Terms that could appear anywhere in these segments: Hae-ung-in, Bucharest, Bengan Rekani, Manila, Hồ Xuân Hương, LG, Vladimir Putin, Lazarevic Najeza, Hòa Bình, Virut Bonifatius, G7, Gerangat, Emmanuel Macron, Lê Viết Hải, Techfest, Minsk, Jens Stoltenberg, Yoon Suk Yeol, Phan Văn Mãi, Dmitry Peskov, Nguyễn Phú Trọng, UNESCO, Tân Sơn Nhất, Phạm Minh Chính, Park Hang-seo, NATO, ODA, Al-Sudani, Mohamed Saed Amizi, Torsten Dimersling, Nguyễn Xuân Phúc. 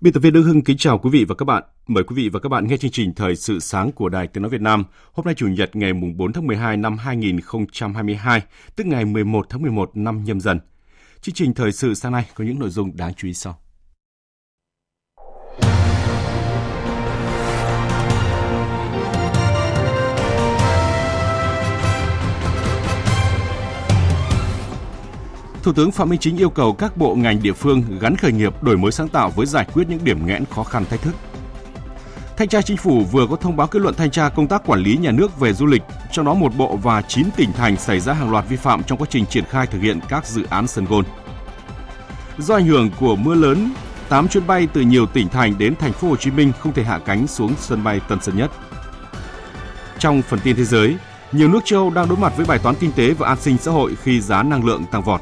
Biên tập viên Đức Hưng kính chào quý vị và các bạn. Mời quý vị và các bạn nghe chương trình Thời sự sáng của Đài Tiếng nói Việt Nam. Hôm nay Chủ nhật ngày 4 tháng 12 năm 2022, tức ngày 11 tháng 11 năm Nhâm Dần. Chương trình Thời sự sáng nay có những nội dung đáng chú ý sau. Thủ tướng Phạm Minh Chính yêu cầu các bộ ngành địa phương gắn khởi nghiệp đổi mới sáng tạo với giải quyết những điểm nghẽn khó khăn thách thức. Thanh tra Chính phủ vừa có thông báo kết luận thanh tra công tác quản lý nhà nước về du lịch, trong đó một bộ và 9 tỉnh thành xảy ra hàng loạt vi phạm trong quá trình triển khai thực hiện các dự án sân golf. Do ảnh hưởng của mưa lớn, 8 chuyến bay từ nhiều tỉnh thành đến thành phố Hồ Chí Minh không thể hạ cánh xuống sân bay Tân Sơn Nhất. Trong phần tin thế giới, nhiều nước châu Âu đang đối mặt với bài toán kinh tế và an sinh xã hội khi giá năng lượng tăng vọt.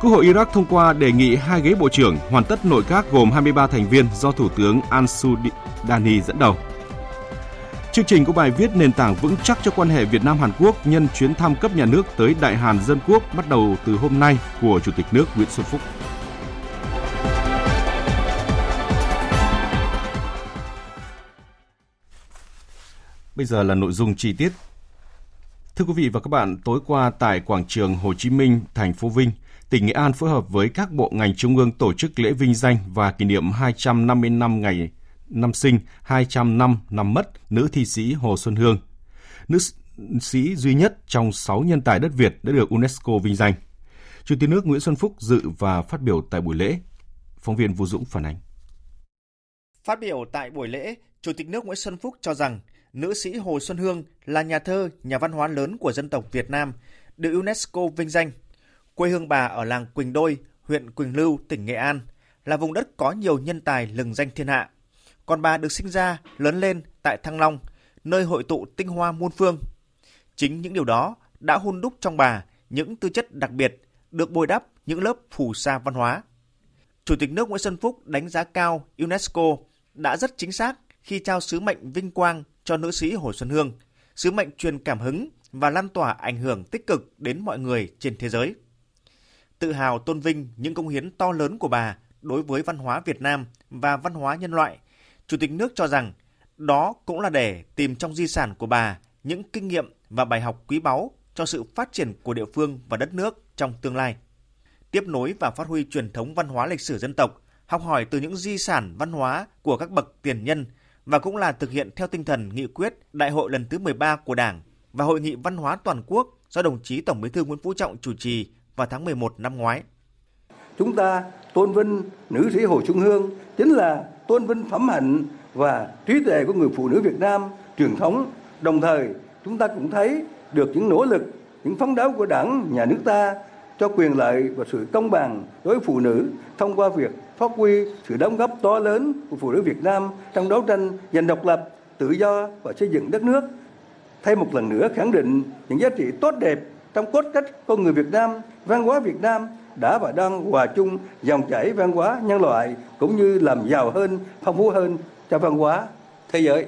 Quốc hội Iraq thông qua đề nghị 2 ghế bộ trưởng hoàn tất nội các gồm 23 thành viên do Thủ tướng Al-Sudani dẫn đầu. Chương trình có bài viết nền tảng vững chắc cho quan hệ Việt Nam-Hàn Quốc nhân chuyến thăm cấp nhà nước tới Đại Hàn Dân Quốc bắt đầu từ hôm nay của Chủ tịch nước Nguyễn Xuân Phúc. Bây giờ là nội dung chi tiết. Thưa quý vị và các bạn, tối qua tại quảng trường Hồ Chí Minh, thành phố Vinh, tỉnh Nghệ An phối hợp với các bộ ngành trung ương tổ chức lễ vinh danh và kỷ niệm 250 năm ngày năm sinh, 200 năm mất nữ thi sĩ Hồ Xuân Hương, nữ sĩ duy nhất trong 6 nhân tài đất Việt đã được UNESCO vinh danh. Chủ tịch nước Nguyễn Xuân Phúc dự và phát biểu tại buổi lễ. Phóng viên Vũ Dũng phản ánh. Phát biểu tại buổi lễ, Chủ tịch nước Nguyễn Xuân Phúc cho rằng nữ sĩ Hồ Xuân Hương là nhà thơ, nhà văn hóa lớn của dân tộc Việt Nam, được UNESCO vinh danh. Quê hương bà ở làng Quỳnh Đôi, huyện Quỳnh Lưu, tỉnh Nghệ An, là vùng đất có nhiều nhân tài lừng danh thiên hạ. Còn bà được sinh ra, lớn lên tại Thăng Long, nơi hội tụ tinh hoa muôn phương. Chính những điều đó đã hun đúc trong bà những tư chất đặc biệt, được bồi đắp những lớp phù sa văn hóa. Chủ tịch nước Nguyễn Xuân Phúc đánh giá cao UNESCO đã rất chính xác khi trao sứ mệnh vinh quang cho nữ sĩ Hồ Xuân Hương, sứ mệnh truyền cảm hứng và lan tỏa ảnh hưởng tích cực đến mọi người trên thế giới. Tự hào tôn vinh những công hiến to lớn của bà đối với văn hóa Việt Nam và văn hóa nhân loại, Chủ tịch nước cho rằng đó cũng là để tìm trong di sản của bà những kinh nghiệm và bài học quý báu cho sự phát triển của địa phương và đất nước trong tương lai. Tiếp nối và phát huy truyền thống văn hóa lịch sử dân tộc, học hỏi từ những di sản văn hóa của các bậc tiền nhân và cũng là thực hiện theo tinh thần nghị quyết Đại hội lần thứ 13 của Đảng và Hội nghị Văn hóa Toàn quốc do đồng chí Tổng Bí thư Nguyễn Phú Trọng chủ trì vào tháng 11 năm ngoái. Chúng ta tôn vinh nữ sĩ Hồ Xuân Hương chính là tôn vinh phẩm hạnh và trí tuệ của người phụ nữ Việt Nam truyền thống. Đồng thời, chúng ta cũng thấy được những nỗ lực, những phấn đấu của Đảng, nhà nước ta cho quyền lợi và sự công bằng đối với phụ nữ thông qua việc phát huy sự đóng góp to lớn của phụ nữ Việt Nam trong đấu tranh giành độc lập, tự do và xây dựng đất nước. Thêm một lần nữa khẳng định những giá trị tốt đẹp trong cốt cách con người Việt Nam, văn hóa Việt Nam đã và đang hòa chung dòng chảy văn hóa nhân loại cũng như làm giàu hơn, phong phú hơn cho văn hóa thế giới.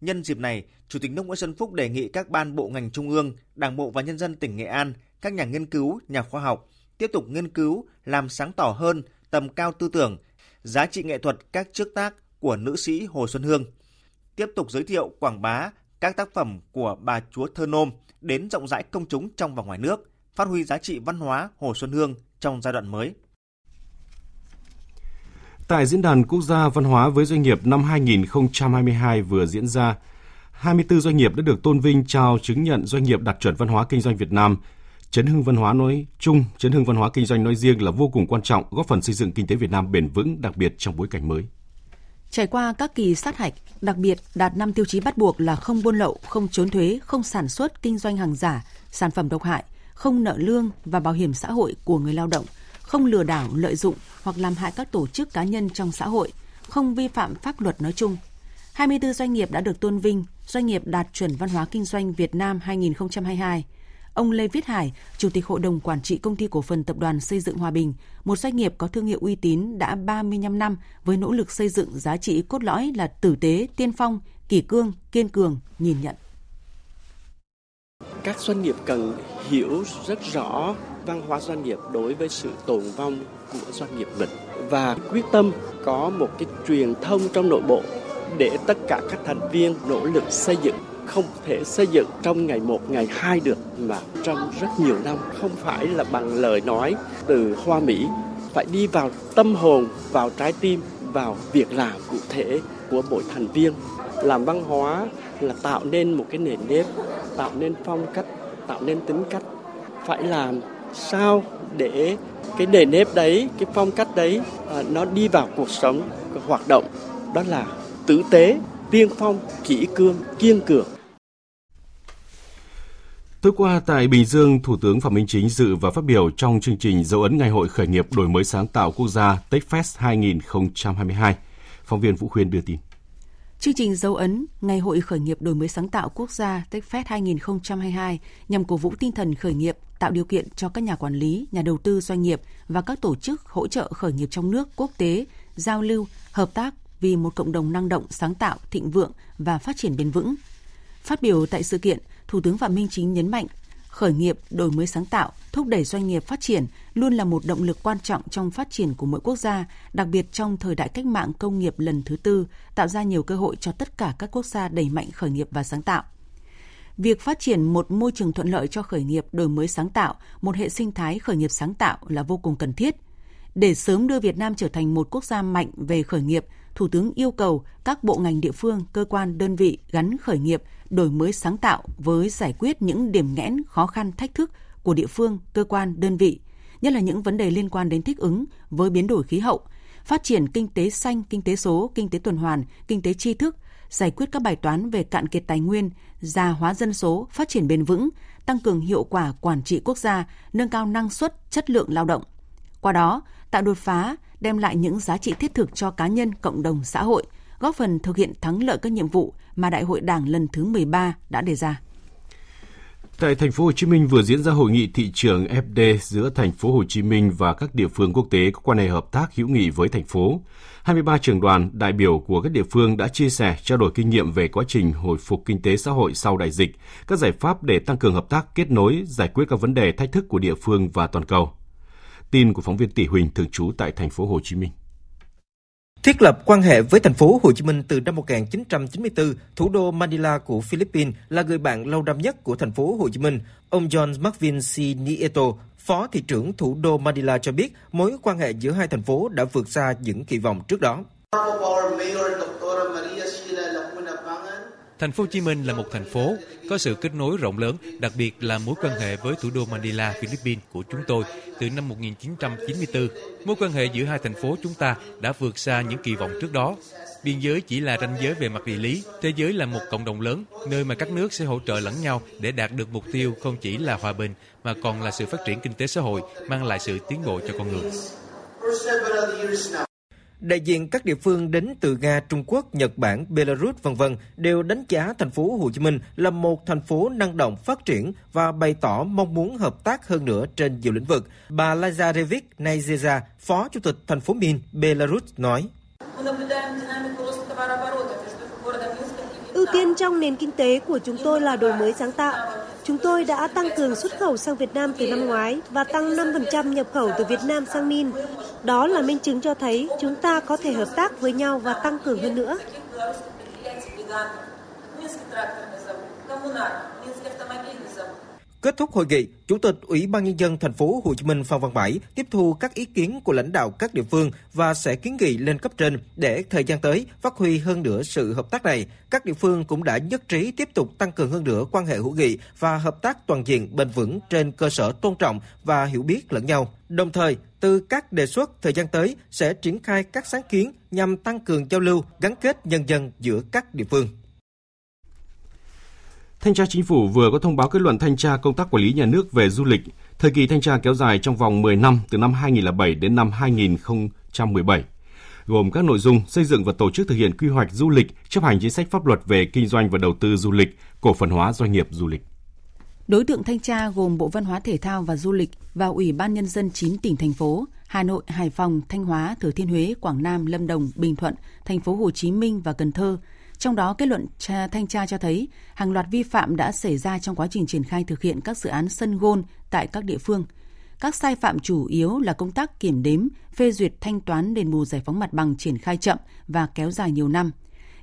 Nhân dịp này, Chủ tịch nước Nguyễn Xuân Phúc đề nghị các ban bộ ngành trung ương, Đảng bộ và nhân dân tỉnh Nghệ An, các nhà nghiên cứu, nhà khoa học tiếp tục nghiên cứu, làm sáng tỏ hơn tầm cao tư tưởng, giá trị nghệ thuật các chiếc tác của nữ sĩ Hồ Xuân Hương, tiếp tục giới thiệu quảng bá các tác phẩm của bà chúa thơ nôm đến rộng rãi công chúng trong và ngoài nước, phát huy giá trị văn hóa Hồ Xuân Hương trong giai đoạn mới. Tại Diễn đàn Quốc gia Văn hóa với Doanh nghiệp năm 2022 vừa diễn ra, 24 doanh nghiệp đã được tôn vinh trao chứng nhận doanh nghiệp đạt chuẩn văn hóa kinh doanh Việt Nam, Chấn hương văn hóa nói chung, chấn hương văn hóa kinh doanh nói riêng là vô cùng quan trọng, góp phần xây dựng kinh tế Việt Nam bền vững, đặc biệt trong bối cảnh mới. Trải qua các kỳ sát hạch, đặc biệt đạt 5 tiêu chí bắt buộc là không buôn lậu, không trốn thuế, không sản xuất, kinh doanh hàng giả, sản phẩm độc hại, không nợ lương và bảo hiểm xã hội của người lao động, không lừa đảo, lợi dụng hoặc làm hại các tổ chức cá nhân trong xã hội, không vi phạm pháp luật nói chung. 24 doanh nghiệp đã được tôn vinh, doanh nghiệp đạt chuẩn văn hóa kinh doanh Việt Nam 2022. Ông Lê Viết Hải, Chủ tịch Hội đồng Quản trị Công ty Cổ phần Tập đoàn Xây dựng Hòa Bình, một doanh nghiệp có thương hiệu uy tín đã 35 năm với nỗ lực xây dựng giá trị cốt lõi là tử tế, tiên phong, kỷ cương, kiên cường, nhìn nhận. Các doanh nghiệp cần hiểu rất rõ văn hóa doanh nghiệp đối với sự tồn vong của doanh nghiệp mình và quyết tâm có một cái truyền thông trong nội bộ để tất cả các thành viên nỗ lực xây dựng. Không thể xây dựng trong ngày một, ngày hai được mà trong rất nhiều năm, không phải là bằng lời nói từ hoa mỹ, phải đi vào tâm hồn, vào trái tim, vào việc làm cụ thể của mỗi thành viên. Làm văn hóa là tạo nên một cái nền nếp, tạo nên phong cách, tạo nên tính cách. Phải làm sao để cái nền nếp đấy, cái phong cách đấy nó đi vào cuộc sống, hoạt động. Đó là tử tế, tiên phong, kỷ cương, kiên cường. Tối qua tại Bình Dương, Thủ tướng Phạm Minh Chính dự và phát biểu trong chương trình dấu ấn Ngày hội khởi nghiệp đổi mới sáng tạo quốc gia Techfest 2022. Phóng viên Vũ Khuyên đưa tin. Chương trình dấu ấn Ngày hội khởi nghiệp đổi mới sáng tạo quốc gia Techfest 2022 nhằm cổ vũ tinh thần khởi nghiệp, tạo điều kiện cho các nhà quản lý, nhà đầu tư doanh nghiệp và các tổ chức hỗ trợ khởi nghiệp trong nước, quốc tế, giao lưu, hợp tác vì một cộng đồng năng động, sáng tạo, thịnh vượng và phát triển bền vững. Phát biểu tại sự kiện, Thủ tướng Phạm Minh Chính nhấn mạnh, khởi nghiệp, đổi mới sáng tạo, thúc đẩy doanh nghiệp phát triển luôn là một động lực quan trọng trong phát triển của mỗi quốc gia, đặc biệt trong thời đại cách mạng công nghiệp lần thứ tư, tạo ra nhiều cơ hội cho tất cả các quốc gia đẩy mạnh khởi nghiệp và sáng tạo. Việc phát triển một môi trường thuận lợi cho khởi nghiệp, đổi mới sáng tạo, một hệ sinh thái khởi nghiệp sáng tạo là vô cùng cần thiết. Để sớm đưa Việt Nam trở thành một quốc gia mạnh về khởi nghiệp, Thủ tướng yêu cầu các bộ ngành địa phương, cơ quan, đơn vị gắn khởi nghiệp, đổi mới sáng tạo với giải quyết những điểm nghẽn, khó khăn, thách thức của địa phương, cơ quan, đơn vị, nhất là những vấn đề liên quan đến thích ứng với biến đổi khí hậu, phát triển kinh tế xanh, kinh tế số, kinh tế tuần hoàn, kinh tế tri thức, giải quyết các bài toán về cạn kiệt tài nguyên, già hóa dân số, phát triển bền vững, tăng cường hiệu quả quản trị quốc gia, nâng cao năng suất, chất lượng lao động. Qua đó, tạo đột phá, đem lại những giá trị thiết thực cho cá nhân, cộng đồng, xã hội, góp phần thực hiện thắng lợi các nhiệm vụ mà Đại hội Đảng lần thứ 13 đã đề ra. Tại thành phố Hồ Chí Minh vừa diễn ra hội nghị thị trường FD giữa thành phố Hồ Chí Minh và các địa phương quốc tế có quan hệ hợp tác hữu nghị với thành phố. 23 trưởng đoàn đại biểu của các địa phương đã chia sẻ, trao đổi kinh nghiệm về quá trình hồi phục kinh tế xã hội sau đại dịch, các giải pháp để tăng cường hợp tác kết nối, giải quyết các vấn đề thách thức của địa phương và toàn cầu. Tin của phóng viên Tỷ Huỳnh thường trú tại thành phố Hồ Chí Minh. Thiết lập quan hệ với thành phố Hồ Chí Minh từ năm 1994, thủ đô Manila của Philippines là người bạn lâu năm nhất của thành phố Hồ Chí Minh. Ông John Marvin C. Nieto, phó thị trưởng thủ đô Manila cho biết mối quan hệ giữa hai thành phố đã vượt xa những kỳ vọng trước đó. Thành phố Hồ Chí Minh là một thành phố có sự kết nối rộng lớn, đặc biệt là mối quan hệ với thủ đô Manila, Philippines của chúng tôi từ năm 1994. Mối quan hệ giữa hai thành phố chúng ta đã vượt xa những kỳ vọng trước đó. Biên giới chỉ là ranh giới về mặt địa lý, thế giới là một cộng đồng lớn, nơi mà các nước sẽ hỗ trợ lẫn nhau để đạt được mục tiêu không chỉ là hòa bình, mà còn là sự phát triển kinh tế xã hội, mang lại sự tiến bộ cho con người. Đại diện các địa phương đến từ Nga, Trung Quốc, Nhật Bản, Belarus, v.v. đều đánh giá thành phố Hồ Chí Minh là một thành phố năng động phát triển và bày tỏ mong muốn hợp tác hơn nữa trên nhiều lĩnh vực. Bà Lazarevic Najeza, Phó Chủ tịch thành phố Minsk, Belarus nói: Ưu tiên trong nền kinh tế của chúng tôi là đổi mới sáng tạo. Chúng tôi đã tăng cường xuất khẩu sang Việt Nam từ năm ngoái và tăng 5% nhập khẩu từ Việt Nam sang Minsk. Đó là minh chứng cho thấy chúng ta có thể hợp tác với nhau và tăng cường hơn nữa. Kết thúc hội nghị, Chủ tịch Ủy ban Nhân dân Thành phố Hồ Chí Minh Phan Văn Mãi tiếp thu các ý kiến của lãnh đạo các địa phương và sẽ kiến nghị lên cấp trên để thời gian tới phát huy hơn nữa sự hợp tác này. Các địa phương cũng đã nhất trí tiếp tục tăng cường hơn nữa quan hệ hữu nghị và hợp tác toàn diện bền vững trên cơ sở tôn trọng và hiểu biết lẫn nhau. Đồng thời, từ các đề xuất thời gian tới sẽ triển khai các sáng kiến nhằm tăng cường giao lưu, gắn kết nhân dân giữa các địa phương. Thanh tra Chính phủ vừa có thông báo kết luận thanh tra công tác quản lý nhà nước về du lịch. Thời kỳ thanh tra kéo dài trong vòng 10 năm, từ năm 2007 đến năm 2017, gồm các nội dung xây dựng và tổ chức thực hiện quy hoạch du lịch, chấp hành chính sách pháp luật về kinh doanh và đầu tư du lịch, cổ phần hóa doanh nghiệp du lịch. Đối tượng thanh tra gồm Bộ Văn hóa Thể thao và Du lịch và Ủy ban Nhân dân 9 tỉnh, thành phố Hà Nội, Hải Phòng, Thanh Hóa, Thừa Thiên Huế, Quảng Nam, Lâm Đồng, Bình Thuận, Thành phố Hồ Chí Minh và Cần Thơ. Trong đó, kết luận thanh tra cho thấy hàng loạt vi phạm đã xảy ra trong quá trình triển khai thực hiện các dự án sân gôn tại các địa phương. Các sai phạm chủ yếu là công tác kiểm đếm, phê duyệt thanh toán đền bù giải phóng mặt bằng triển khai chậm và kéo dài nhiều năm.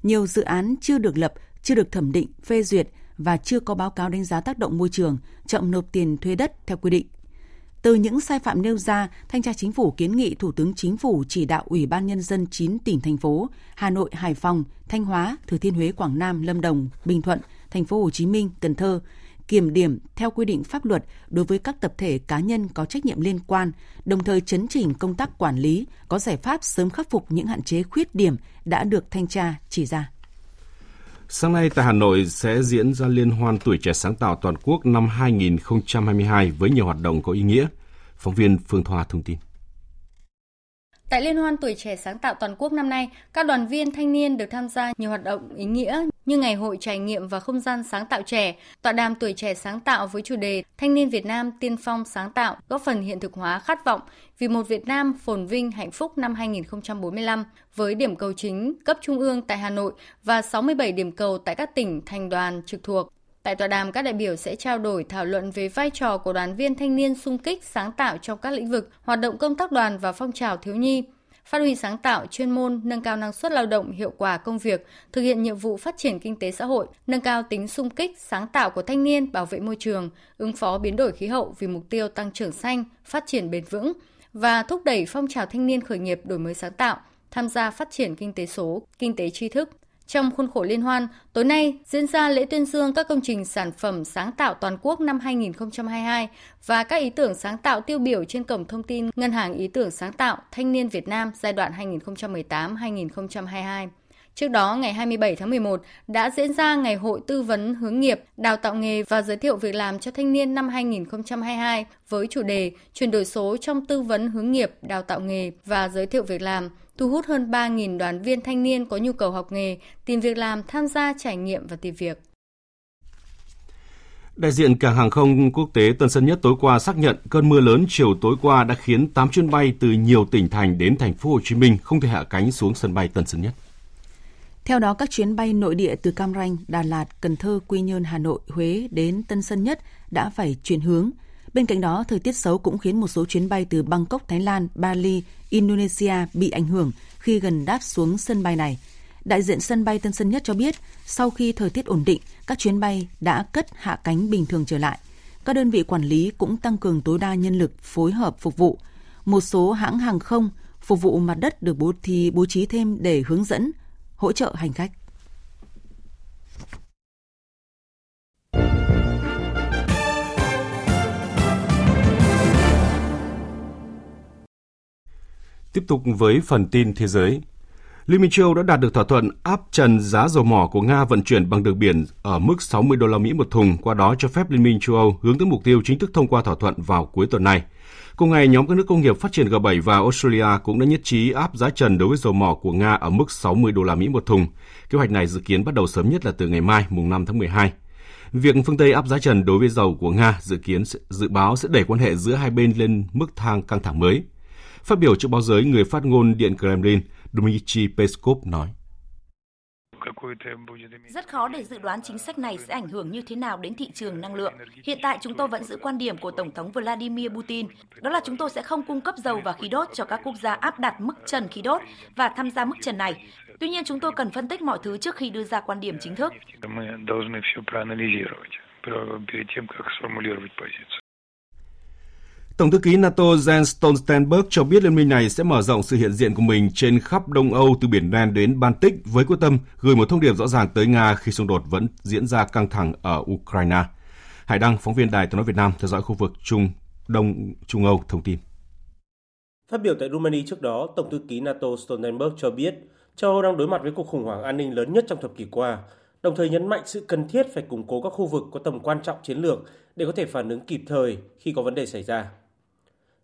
Nhiều dự án chưa được lập, chưa được thẩm định, phê duyệt và chưa có báo cáo đánh giá tác động môi trường, chậm nộp tiền thuê đất theo quy định. Từ những sai phạm nêu ra, Thanh tra Chính phủ kiến nghị Thủ tướng Chính phủ chỉ đạo Ủy ban Nhân dân 9 tỉnh, thành phố Hà Nội, Hải Phòng, Thanh Hóa, Thừa Thiên Huế, Quảng Nam, Lâm Đồng, Bình Thuận, Thành phố Hồ Chí Minh, Cần Thơ kiểm điểm theo quy định pháp luật đối với các tập thể cá nhân có trách nhiệm liên quan, đồng thời chấn chỉnh công tác quản lý, có giải pháp sớm khắc phục những hạn chế khuyết điểm đã được thanh tra chỉ ra. Sáng nay tại Hà Nội sẽ diễn ra Liên hoan Tuổi trẻ sáng tạo toàn quốc năm 2022 với nhiều hoạt động có ý nghĩa. Phóng viên Phương Thoa thông tin. Tại Liên hoan Tuổi trẻ sáng tạo toàn quốc năm nay, các đoàn viên thanh niên được tham gia nhiều hoạt động ý nghĩa như Ngày hội trải nghiệm và không gian sáng tạo trẻ, tọa đàm Tuổi trẻ sáng tạo với chủ đề Thanh niên Việt Nam tiên phong sáng tạo, góp phần hiện thực hóa khát vọng vì một Việt Nam phồn vinh hạnh phúc năm 2045 với điểm cầu chính cấp trung ương tại Hà Nội và 67 điểm cầu tại các tỉnh, thành đoàn trực thuộc. Tại tọa đàm, các đại biểu sẽ trao đổi, thảo luận về vai trò của đoàn viên thanh niên xung kích, sáng tạo trong các lĩnh vực, hoạt động công tác đoàn và phong trào thiếu nhi, phát huy sáng tạo, chuyên môn, nâng cao năng suất lao động, hiệu quả công việc, thực hiện nhiệm vụ phát triển kinh tế xã hội, nâng cao tính xung kích, sáng tạo của thanh niên, bảo vệ môi trường, ứng phó biến đổi khí hậu vì mục tiêu tăng trưởng xanh, phát triển bền vững và thúc đẩy phong trào thanh niên khởi nghiệp, đổi mới sáng tạo, tham gia phát triển kinh tế số, kinh tế tri thức. Trong khuôn khổ liên hoan, tối nay diễn ra lễ tuyên dương các công trình sản phẩm sáng tạo toàn quốc năm 2022 và các ý tưởng sáng tạo tiêu biểu trên cổng thông tin Ngân hàng Ý tưởng Sáng tạo Thanh niên Việt Nam giai đoạn 2018-2022. Trước đó, ngày 27 tháng 11 đã diễn ra Ngày hội tư vấn hướng nghiệp, đào tạo nghề và giới thiệu việc làm cho thanh niên năm 2022 với chủ đề chuyển đổi số trong tư vấn hướng nghiệp, đào tạo nghề và giới thiệu việc làm, thu hút hơn 3.000 đoàn viên thanh niên có nhu cầu học nghề, tìm việc làm, tham gia trải nghiệm và tìm việc. Đại diện Cảng hàng không quốc tế Tân Sơn Nhất tối qua xác nhận cơn mưa lớn chiều tối qua đã khiến 8 chuyến bay từ nhiều tỉnh thành đến thành phố Hồ Chí Minh không thể hạ cánh xuống sân bay Tân Sơn Nhất. Theo đó, các chuyến bay nội địa từ Cam Ranh, Đà Lạt, Cần Thơ, Quy Nhơn, Hà Nội, Huế đến Tân Sơn Nhất đã phải chuyển hướng. Bên cạnh đó, thời tiết xấu cũng khiến một số chuyến bay từ Bangkok, Thái Lan, Bali, Indonesia bị ảnh hưởng khi gần đáp xuống sân bay này. Đại diện sân bay Tân Sơn Nhất cho biết, sau khi thời tiết ổn định, các chuyến bay đã cất hạ cánh bình thường trở lại. Các đơn vị quản lý cũng tăng cường tối đa nhân lực phối hợp phục vụ. Một số hãng hàng không phục vụ mặt đất được bố trí thêm để hướng dẫn, hỗ trợ hành khách. Tiếp tục với phần tin thế giới. Liên minh châu Âu đã đạt được thỏa thuận áp trần giá dầu mỏ của Nga vận chuyển bằng đường biển ở mức $60 một thùng, qua đó cho phép Liên minh châu Âu hướng tới mục tiêu chính thức thông qua thỏa thuận vào cuối tuần này. Cùng ngày, nhóm các nước công nghiệp phát triển G7 và Australia cũng đã nhất trí áp giá trần đối với dầu mỏ của Nga ở mức $60 một thùng. Kế hoạch này dự kiến bắt đầu sớm nhất là từ ngày mai, mùng 5 tháng 12. Việc phương Tây áp giá trần đối với dầu của Nga dự báo sẽ đẩy quan hệ giữa hai bên lên mức thang căng thẳng mới. Phát biểu trước báo giới, người phát ngôn Điện Kremlin Dmitry Peskov nói: "Rất khó để dự đoán chính sách này sẽ ảnh hưởng như thế nào đến thị trường năng lượng. Hiện tại chúng tôi vẫn giữ quan điểm của Tổng thống Vladimir Putin, đó là chúng tôi sẽ không cung cấp dầu và khí đốt cho các quốc gia áp đặt mức trần khí đốt và tham gia mức trần này. Tuy nhiên, chúng tôi cần phân tích mọi thứ trước khi đưa ra quan điểm chính thức." перед тем, как сформулировать позицию. Tổng thư ký NATO Jens Stoltenberg cho biết liên minh này sẽ mở rộng sự hiện diện của mình trên khắp Đông Âu từ Biển Đen đến Baltic với quyết tâm gửi một thông điệp rõ ràng tới Nga khi xung đột vẫn diễn ra căng thẳng ở Ukraine. Hải Đăng, phóng viên Đài Tiếng nói Việt Nam theo dõi khu vực Trung Âu thông tin. Phát biểu tại Rumania trước đó, Tổng thư ký NATO Stoltenberg cho biết châu Âu đang đối mặt với cuộc khủng hoảng an ninh lớn nhất trong thập kỷ qua, đồng thời nhấn mạnh sự cần thiết phải củng cố các khu vực có tầm quan trọng chiến lược để có thể phản ứng kịp thời khi có vấn đề xảy ra.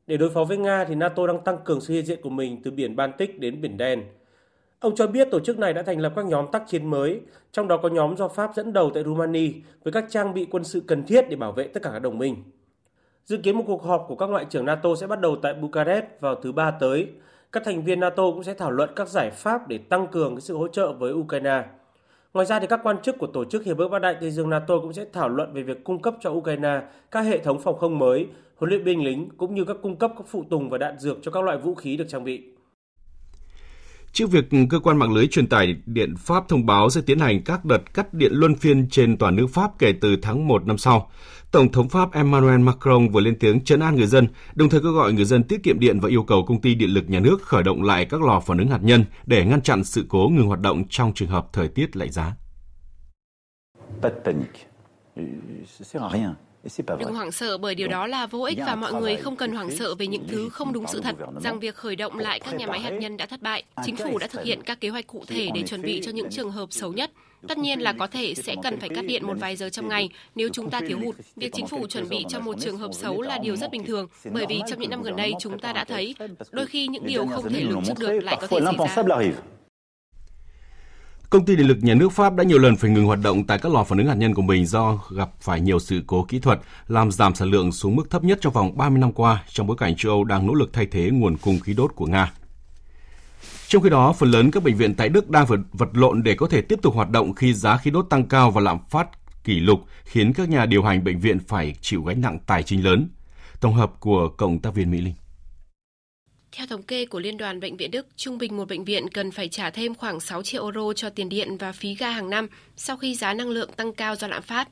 Để đối phó với Nga thì NATO đang tăng cường sự hiện diện của mình từ biển Baltic đến Biển Đen. Ông cho biết tổ chức này đã thành lập các nhóm tác chiến mới, trong đó có nhóm do Pháp dẫn đầu tại Rumania với các trang bị quân sự cần thiết để bảo vệ tất cả các đồng minh. Dự kiến một cuộc họp của các ngoại trưởng NATO sẽ bắt đầu tại Bucharest vào thứ Ba tới. Các thành viên NATO cũng sẽ thảo luận các giải pháp để tăng cường sự hỗ trợ với Ukraine. Ngoài ra thì các quan chức của tổ chức Hiệp ước Bắc Đại Tây Dương NATO cũng sẽ thảo luận về việc cung cấp cho Ukraine các hệ thống phòng không mới, huấn luyện binh lính cũng như cung cấp các phụ tùng và đạn dược cho các loại vũ khí được trang bị. Trước việc cơ quan mạng lưới truyền tải điện Pháp thông báo sẽ tiến hành các đợt cắt điện luân phiên trên toàn nước Pháp kể từ tháng 1 năm sau, Tổng thống Pháp Emmanuel Macron vừa lên tiếng trấn an người dân, đồng thời kêu gọi người dân tiết kiệm điện và yêu cầu công ty điện lực nhà nước khởi động lại các lò phản ứng hạt nhân để ngăn chặn sự cố ngừng hoạt động trong trường hợp thời tiết lạnh giá. Đừng hoảng sợ bởi điều đó là vô ích và mọi người không cần hoảng sợ về những thứ không đúng sự thật, rằng việc khởi động lại các nhà máy hạt nhân đã thất bại. Chính phủ đã thực hiện các kế hoạch cụ thể để chuẩn bị cho những trường hợp xấu nhất. Tất nhiên là có thể sẽ cần phải cắt điện một vài giờ trong ngày nếu chúng ta thiếu hụt. Việc chính phủ chuẩn bị cho một trường hợp xấu là điều rất bình thường, bởi vì trong những năm gần đây chúng ta đã thấy đôi khi những điều không thể lường trước được lại có thể xảy ra. Công ty điện lực nhà nước Pháp đã nhiều lần phải ngừng hoạt động tại các lò phản ứng hạt nhân của mình do gặp phải nhiều sự cố kỹ thuật, làm giảm sản lượng xuống mức thấp nhất trong vòng 30 năm qua, trong bối cảnh châu Âu đang nỗ lực thay thế nguồn cung khí đốt của Nga. Trong khi đó, phần lớn các bệnh viện tại Đức đang vật lộn để có thể tiếp tục hoạt động khi giá khí đốt tăng cao và lạm phát kỷ lục, khiến các nhà điều hành bệnh viện phải chịu gánh nặng tài chính lớn. Tổng hợp của cộng tác viên Mỹ Linh. Theo thống kê của Liên đoàn Bệnh viện Đức, trung bình một bệnh viện cần phải trả thêm khoảng 6 triệu euro cho tiền điện và phí ga hàng năm sau khi giá năng lượng tăng cao do lạm phát.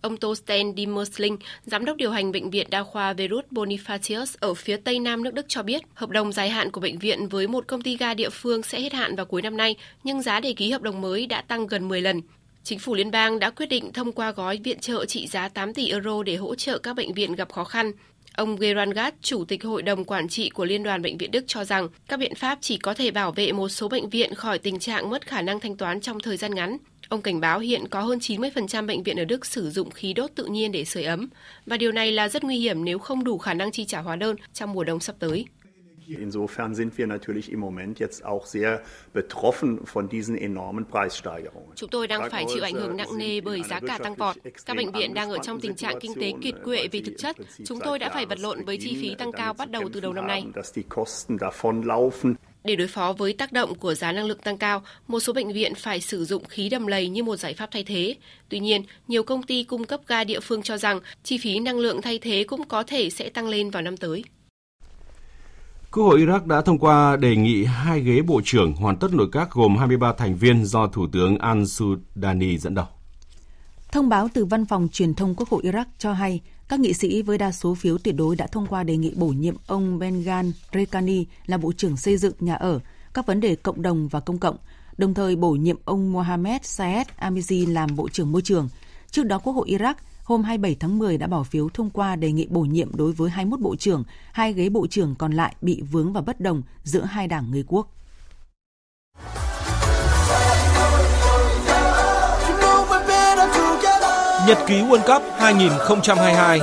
Ông Torsten Dimersling, giám đốc điều hành bệnh viện đa khoa Virut Bonifatius ở phía tây nam nước Đức cho biết, hợp đồng dài hạn của bệnh viện với một công ty ga địa phương sẽ hết hạn vào cuối năm nay, nhưng giá để ký hợp đồng mới đã tăng gần 10 lần. Chính phủ liên bang đã quyết định thông qua gói viện trợ trị giá 8 tỷ euro để hỗ trợ các bệnh viện gặp khó khăn. Ông Gerangat, Chủ tịch Hội đồng Quản trị của Liên đoàn Bệnh viện Đức cho rằng các biện pháp chỉ có thể bảo vệ một số bệnh viện khỏi tình trạng mất khả năng thanh toán trong thời gian ngắn. Ông cảnh báo hiện có hơn 90% bệnh viện ở Đức sử dụng khí đốt tự nhiên để sưởi ấm, và điều này là rất nguy hiểm nếu không đủ khả năng chi trả hóa đơn trong mùa đông sắp tới. Chúng tôi đang phải chịu ảnh hưởng nặng nề bởi giá cả tăng vọt. Các bệnh viện đang ở trong tình trạng kinh tế kiệt quệ về thực chất. Chúng tôi đã phải vật lộn với chi phí tăng cao bắt đầu từ đầu năm nay. Để đối phó với tác động của giá năng lượng tăng cao, một số bệnh viện phải sử dụng khí đầm lầy như một giải pháp thay thế. Tuy nhiên, nhiều công ty cung cấp ga địa phương cho rằng chi phí năng lượng thay thế cũng có thể sẽ tăng lên vào năm tới. Quốc hội Iraq đã thông qua đề nghị 2 ghế bộ trưởng hoàn tất nội các gồm 23 thành viên do Thủ tướng Al-Sudani dẫn đầu. Thông báo từ Văn phòng Truyền thông Quốc hội Iraq cho hay, các nghị sĩ với đa số phiếu tuyệt đối đã thông qua đề nghị bổ nhiệm ông Bengan Rekani là Bộ trưởng Xây dựng, Nhà ở, các vấn đề cộng đồng và công cộng, đồng thời bổ nhiệm ông Mohamed Saed Amizi làm Bộ trưởng Môi trường. Trước đó, Quốc hội Iraq hôm 27 tháng 10 đã bỏ phiếu thông qua đề nghị bổ nhiệm đối với 21 bộ trưởng, 2 ghế bộ trưởng còn lại bị vướng vào bất đồng giữa hai đảng người quốc. Nhật ký World Cup 2022.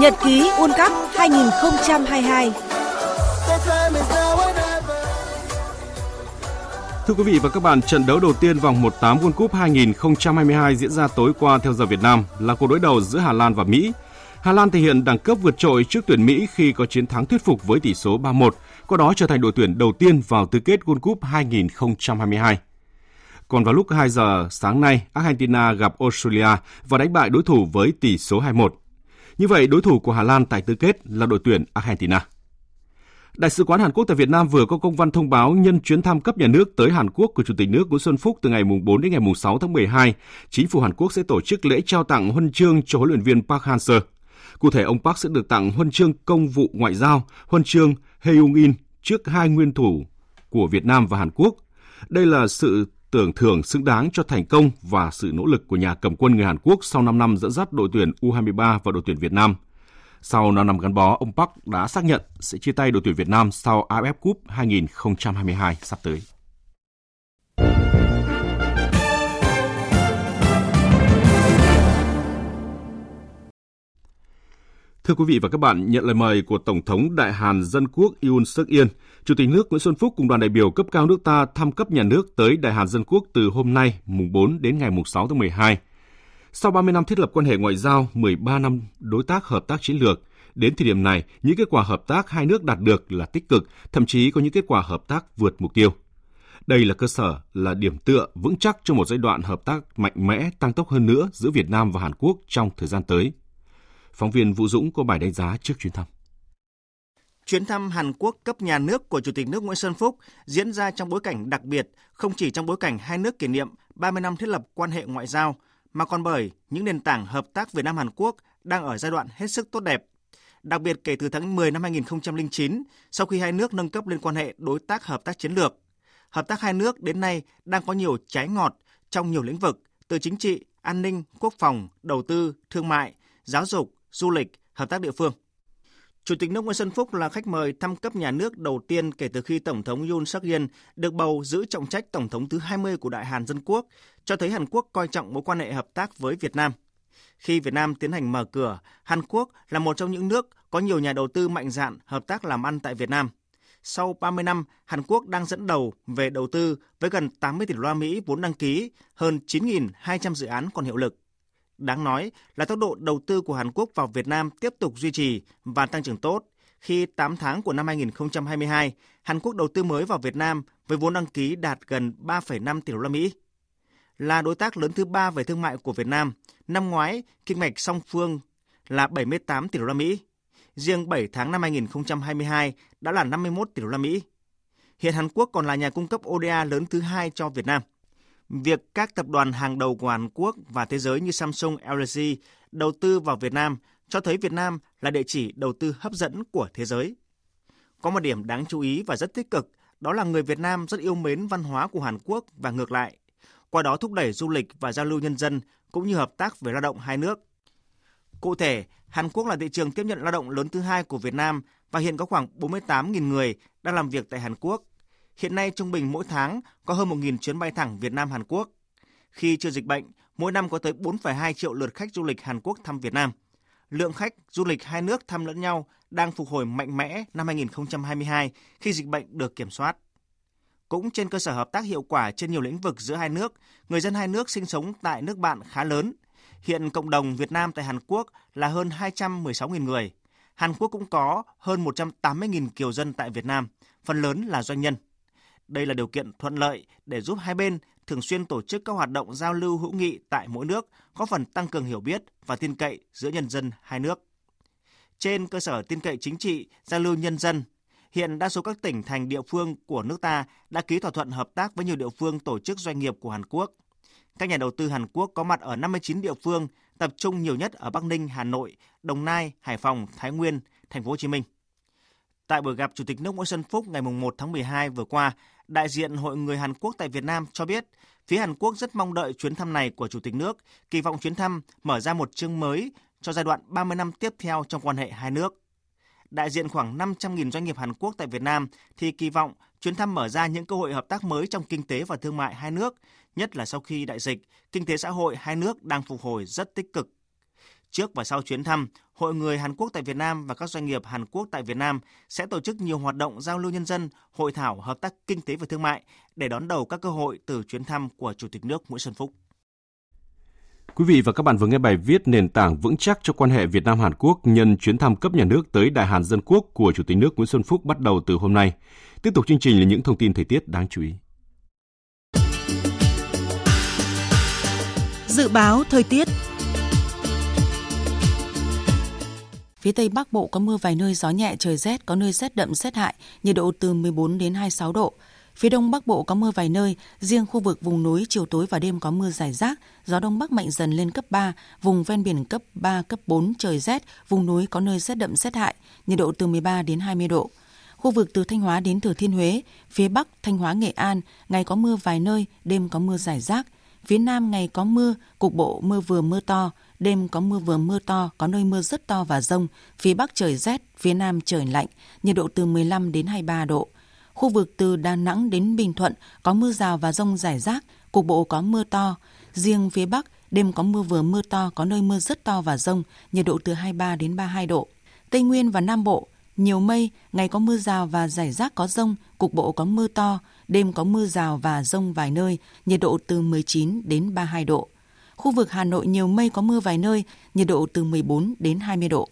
Nhật ký World Cup 2022. Thưa quý vị và các bạn, trận đấu đầu tiên vòng 1/8 World Cup 2022 diễn ra tối qua theo giờ Việt Nam là cuộc đối đầu giữa Hà Lan và Mỹ. Hà Lan thể hiện đẳng cấp vượt trội trước tuyển Mỹ khi có chiến thắng thuyết phục với tỷ số 3-1, qua đó trở thành đội tuyển đầu tiên vào tứ kết World Cup 2022. Còn vào lúc 2 giờ sáng nay, Argentina gặp Australia và đánh bại đối thủ với tỷ số 2-1. Như vậy, đối thủ của Hà Lan tại tứ kết là đội tuyển Argentina. Đại sứ quán Hàn Quốc tại Việt Nam vừa có công văn thông báo nhân chuyến thăm cấp nhà nước tới Hàn Quốc của Chủ tịch nước Nguyễn Xuân Phúc từ ngày 4 đến ngày 6 tháng 12, chính phủ Hàn Quốc sẽ tổ chức lễ trao tặng huân chương cho huấn luyện viên Park Hang-seo. Cụ thể, ông Park sẽ được tặng huân chương công vụ ngoại giao, huân chương Hae-ung-in trước hai nguyên thủ của Việt Nam và Hàn Quốc. Đây là sự tưởng thưởng xứng đáng cho thành công và sự nỗ lực của nhà cầm quân người Hàn Quốc sau 5 năm dẫn dắt đội tuyển U23 và đội tuyển Việt Nam. Sau 5 năm gắn bó, ông Park đã xác nhận sẽ chia tay đội tuyển Việt Nam sau AFF Cup 2022 sắp tới. Thưa quý vị và các bạn, nhận lời mời của Tổng thống Đại Hàn Dân Quốc Yoon Suk Yeol, Chủ tịch nước Nguyễn Xuân Phúc cùng đoàn đại biểu cấp cao nước ta thăm cấp nhà nước tới Đại Hàn Dân Quốc từ hôm nay, mùng 4 đến ngày mùng 6 tháng 12. Sau 30 năm thiết lập quan hệ ngoại giao, 13 năm đối tác hợp tác chiến lược, đến thời điểm này, những kết quả hợp tác hai nước đạt được là tích cực, thậm chí có những kết quả hợp tác vượt mục tiêu. Đây là cơ sở, là điểm tựa vững chắc cho một giai đoạn hợp tác mạnh mẽ, tăng tốc hơn nữa giữa Việt Nam và Hàn Quốc trong thời gian tới. Phóng viên Vũ Dũng có bài đánh giá trước chuyến thăm. Chuyến thăm Hàn Quốc cấp nhà nước của Chủ tịch nước Nguyễn Xuân Phúc diễn ra trong bối cảnh đặc biệt, không chỉ trong bối cảnh hai nước kỷ niệm 30 năm thiết lập quan hệ ngoại giao, mà còn bởi những nền tảng hợp tác Việt Nam-Hàn Quốc đang ở giai đoạn hết sức tốt đẹp. Đặc biệt kể từ tháng 10 năm 2009, sau khi hai nước nâng cấp lên quan hệ đối tác hợp tác chiến lược, hợp tác hai nước đến nay đang có nhiều trái ngọt trong nhiều lĩnh vực, từ chính trị, an ninh, quốc phòng, đầu tư, thương mại, giáo dục, du lịch, hợp tác địa phương. Chủ tịch nước Nguyễn Xuân Phúc là khách mời thăm cấp nhà nước đầu tiên kể từ khi Tổng thống Yoon Suk Yeol được bầu giữ trọng trách Tổng thống thứ 20 của Đại Hàn Dân Quốc, cho thấy Hàn Quốc coi trọng mối quan hệ hợp tác với Việt Nam. Khi Việt Nam tiến hành mở cửa, Hàn Quốc là một trong những nước có nhiều nhà đầu tư mạnh dạn hợp tác làm ăn tại Việt Nam. Sau 30 năm, Hàn Quốc đang dẫn đầu về đầu tư với gần 80 tỷ đô la Mỹ vốn đăng ký, hơn 9.200 dự án còn hiệu lực. Đáng nói là tốc độ đầu tư của Hàn Quốc vào Việt Nam tiếp tục duy trì và tăng trưởng tốt khi 8 tháng của năm 2022, Hàn Quốc đầu tư mới vào Việt Nam với vốn đăng ký đạt gần 3,5 tỷ đô la Mỹ. Là đối tác lớn thứ 3 về thương mại của Việt Nam, năm ngoái kim ngạch song phương là 78 tỷ đô la Mỹ. Riêng 7 tháng năm 2022 đã là 51 tỷ đô la Mỹ. Hiện Hàn Quốc còn là nhà cung cấp ODA lớn thứ 2 cho Việt Nam. Việc các tập đoàn hàng đầu của Hàn Quốc và thế giới như Samsung, LG đầu tư vào Việt Nam cho thấy Việt Nam là địa chỉ đầu tư hấp dẫn của thế giới. Có một điểm đáng chú ý và rất tích cực, đó là người Việt Nam rất yêu mến văn hóa của Hàn Quốc và ngược lại, qua đó thúc đẩy du lịch và giao lưu nhân dân cũng như hợp tác về lao động hai nước. Cụ thể, Hàn Quốc là thị trường tiếp nhận lao động lớn thứ 2 của Việt Nam và hiện có khoảng 48.000 người đang làm việc tại Hàn Quốc. Hiện nay trung bình mỗi tháng có hơn 1.000 chuyến bay thẳng Việt Nam-Hàn Quốc. Khi chưa dịch bệnh, mỗi năm có tới 4,2 triệu lượt khách du lịch Hàn Quốc thăm Việt Nam. Lượng khách du lịch hai nước thăm lẫn nhau đang phục hồi mạnh mẽ năm 2022 khi dịch bệnh được kiểm soát. Cũng trên cơ sở hợp tác hiệu quả trên nhiều lĩnh vực giữa hai nước, người dân hai nước sinh sống tại nước bạn khá lớn. Hiện cộng đồng Việt Nam tại Hàn Quốc là hơn 216.000 người. Hàn Quốc cũng có hơn 180.000 kiều dân tại Việt Nam, phần lớn là doanh nhân. Đây là điều kiện thuận lợi để giúp hai bên thường xuyên tổ chức các hoạt động giao lưu hữu nghị tại mỗi nước, góp phần tăng cường hiểu biết và tin cậy giữa nhân dân hai nước. Trên cơ sở tin cậy chính trị, giao lưu nhân dân, hiện đa số các tỉnh thành địa phương của nước ta đã ký thỏa thuận hợp tác với nhiều địa phương tổ chức doanh nghiệp của Hàn Quốc. Các nhà đầu tư Hàn Quốc có mặt ở 59 địa phương, tập trung nhiều nhất ở Bắc Ninh, Hà Nội, Đồng Nai, Hải Phòng, Thái Nguyên, Thành phố Hồ Chí Minh. Tại buổi gặp Chủ tịch nước Nguyễn Xuân Phúc ngày 1 tháng 12 vừa qua, đại diện Hội người Hàn Quốc tại Việt Nam cho biết, phía Hàn Quốc rất mong đợi chuyến thăm này của Chủ tịch nước, kỳ vọng chuyến thăm mở ra một chương mới cho giai đoạn 30 năm tiếp theo trong quan hệ hai nước. Đại diện khoảng 500.000 doanh nghiệp Hàn Quốc tại Việt Nam thì kỳ vọng chuyến thăm mở ra những cơ hội hợp tác mới trong kinh tế và thương mại hai nước, nhất là sau khi đại dịch, kinh tế xã hội hai nước đang phục hồi rất tích cực. Trước và sau chuyến thăm, Hội người Hàn Quốc tại Việt Nam và các doanh nghiệp Hàn Quốc tại Việt Nam sẽ tổ chức nhiều hoạt động giao lưu nhân dân, hội thảo hợp tác kinh tế và thương mại để đón đầu các cơ hội từ chuyến thăm của Chủ tịch nước Nguyễn Xuân Phúc. Quý vị và các bạn vừa nghe bài viết nền tảng vững chắc cho quan hệ Việt Nam-Hàn Quốc nhân chuyến thăm cấp nhà nước tới Đại Hàn Dân Quốc của Chủ tịch nước Nguyễn Xuân Phúc bắt đầu từ hôm nay. Tiếp tục chương trình là những thông tin thời tiết đáng chú ý. Dự báo thời tiết. Phía Tây Bắc Bộ có mưa vài nơi, gió nhẹ, trời rét, có nơi rét đậm, rét hại, nhiệt độ từ 14 đến 26 độ. Phía Đông Bắc Bộ có mưa vài nơi, riêng khu vực vùng núi chiều tối và đêm có mưa rải rác, gió Đông Bắc mạnh dần lên cấp 3, vùng ven biển cấp 3, cấp 4, trời rét, vùng núi có nơi rét đậm, rét hại, nhiệt độ từ 13 đến 20 độ. Khu vực từ Thanh Hóa đến Thừa Thiên Huế, phía Bắc, Thanh Hóa, Nghệ An, ngày có mưa vài nơi, đêm có mưa rải rác. Phía Nam ngày có mưa, cục bộ mưa vừa mưa to, đêm có mưa vừa mưa to, có nơi mưa rất to và dông. Phía Bắc trời rét, phía Nam trời lạnh, nhiệt độ từ 15 đến 23 độ. Khu vực từ Đà Nẵng đến Bình Thuận có mưa rào và dông rải rác, cục bộ có mưa to. Riêng phía Bắc, đêm có mưa vừa mưa to, có nơi mưa rất to và dông, nhiệt độ từ 23 đến 32 độ. Tây Nguyên và Nam Bộ, nhiều mây, ngày có mưa rào và rải rác có dông, cục bộ có mưa to, đêm có mưa rào và dông vài nơi, nhiệt độ từ 19 đến 32 độ. Khu vực Hà Nội nhiều mây có mưa vài nơi, nhiệt độ từ 14 đến 20 độ.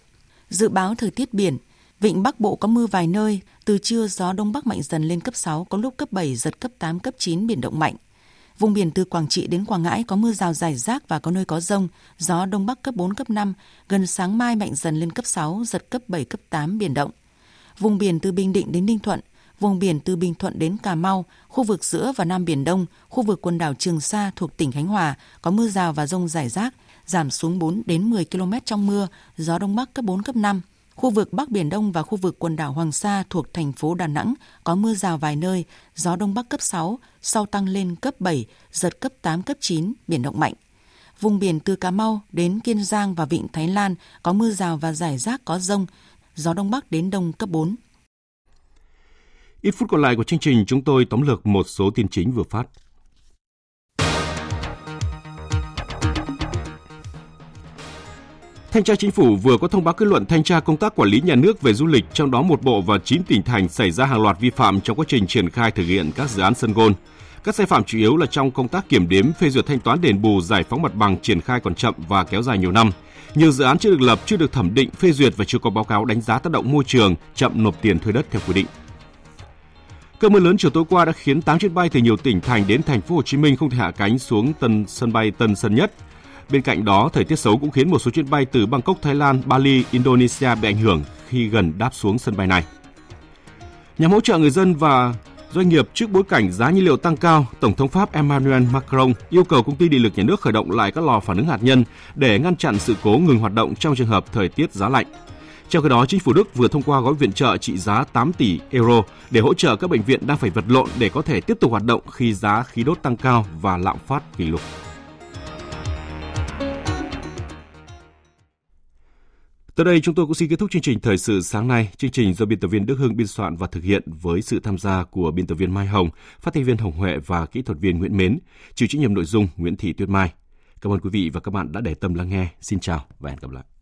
Dự báo thời tiết biển, Vịnh Bắc Bộ có mưa vài nơi, từ trưa gió Đông Bắc mạnh dần lên cấp 6, có lúc cấp 7, giật cấp 8, cấp 9, biển động mạnh. Vùng biển từ Quảng Trị đến Quảng Ngãi có mưa rào rải rác và có nơi có dông, gió Đông Bắc cấp 4, cấp 5, gần sáng mai mạnh dần lên cấp 6, giật cấp 7, cấp 8, biển động. Vùng biển từ Bình Định đến Ninh Thuận, vùng biển từ Bình Thuận đến Cà Mau, khu vực giữa và Nam Biển Đông, khu vực quần đảo Trường Sa thuộc tỉnh Khánh Hòa có mưa rào và dông rải rác, giảm xuống 4 đến 10 km trong mưa, gió Đông Bắc cấp 4, cấp 5. Khu vực Bắc Biển Đông và khu vực quần đảo Hoàng Sa thuộc thành phố Đà Nẵng có mưa rào vài nơi, gió Đông Bắc cấp 6, sau tăng lên cấp 7, giật cấp 8, cấp 9, biển động mạnh. Vùng biển từ Cà Mau đến Kiên Giang và Vịnh Thái Lan có mưa rào và rải rác có dông, gió Đông Bắc đến Đông cấp 4. Ít phút còn lại của chương trình, chúng tôi tóm lược một số tin chính vừa phát. Thanh tra Chính phủ vừa có thông báo kết luận thanh tra công tác quản lý nhà nước về du lịch, trong đó một bộ và 9 tỉnh thành xảy ra hàng loạt vi phạm trong quá trình triển khai thực hiện các dự án sân golf. Các sai phạm chủ yếu là trong công tác kiểm đếm, phê duyệt thanh toán đền bù, giải phóng mặt bằng triển khai còn chậm và kéo dài nhiều năm. Nhiều dự án chưa được lập, chưa được thẩm định, phê duyệt và chưa có báo cáo đánh giá tác động môi trường, chậm nộp tiền thuê đất theo quy định. Cơn mưa lớn chiều tối qua đã khiến 8 chuyến bay từ nhiều tỉnh thành đến thành phố Hồ Chí Minh không thể hạ cánh xuống sân bay Tân Sơn Nhất. Bên cạnh đó, thời tiết xấu cũng khiến một số chuyến bay từ Bangkok, Thái Lan, Bali, Indonesia bị ảnh hưởng khi gần đáp xuống sân bay này. Nhằm hỗ trợ người dân và doanh nghiệp trước bối cảnh giá nhiên liệu tăng cao, Tổng thống Pháp Emmanuel Macron yêu cầu công ty điện lực nhà nước khởi động lại các lò phản ứng hạt nhân để ngăn chặn sự cố ngừng hoạt động trong trường hợp thời tiết giá lạnh. Trong khi đó, chính phủ Đức vừa thông qua gói viện trợ trị giá 8 tỷ euro để hỗ trợ các bệnh viện đang phải vật lộn để có thể tiếp tục hoạt động khi giá khí đốt tăng cao và lạm phát kỷ lục. Tới đây chúng tôi cũng xin kết thúc chương trình Thời sự sáng nay. Chương trình do biên tập viên Đức Hưng biên soạn và thực hiện với sự tham gia của biên tập viên Mai Hồng, phát thanh viên Hồng Huệ và kỹ thuật viên Nguyễn Mến, chịu trách nhiệm nội dung Nguyễn Thị Tuyết Mai. Cảm ơn quý vị và các bạn đã để tâm lắng nghe. Xin chào và hẹn gặp lại.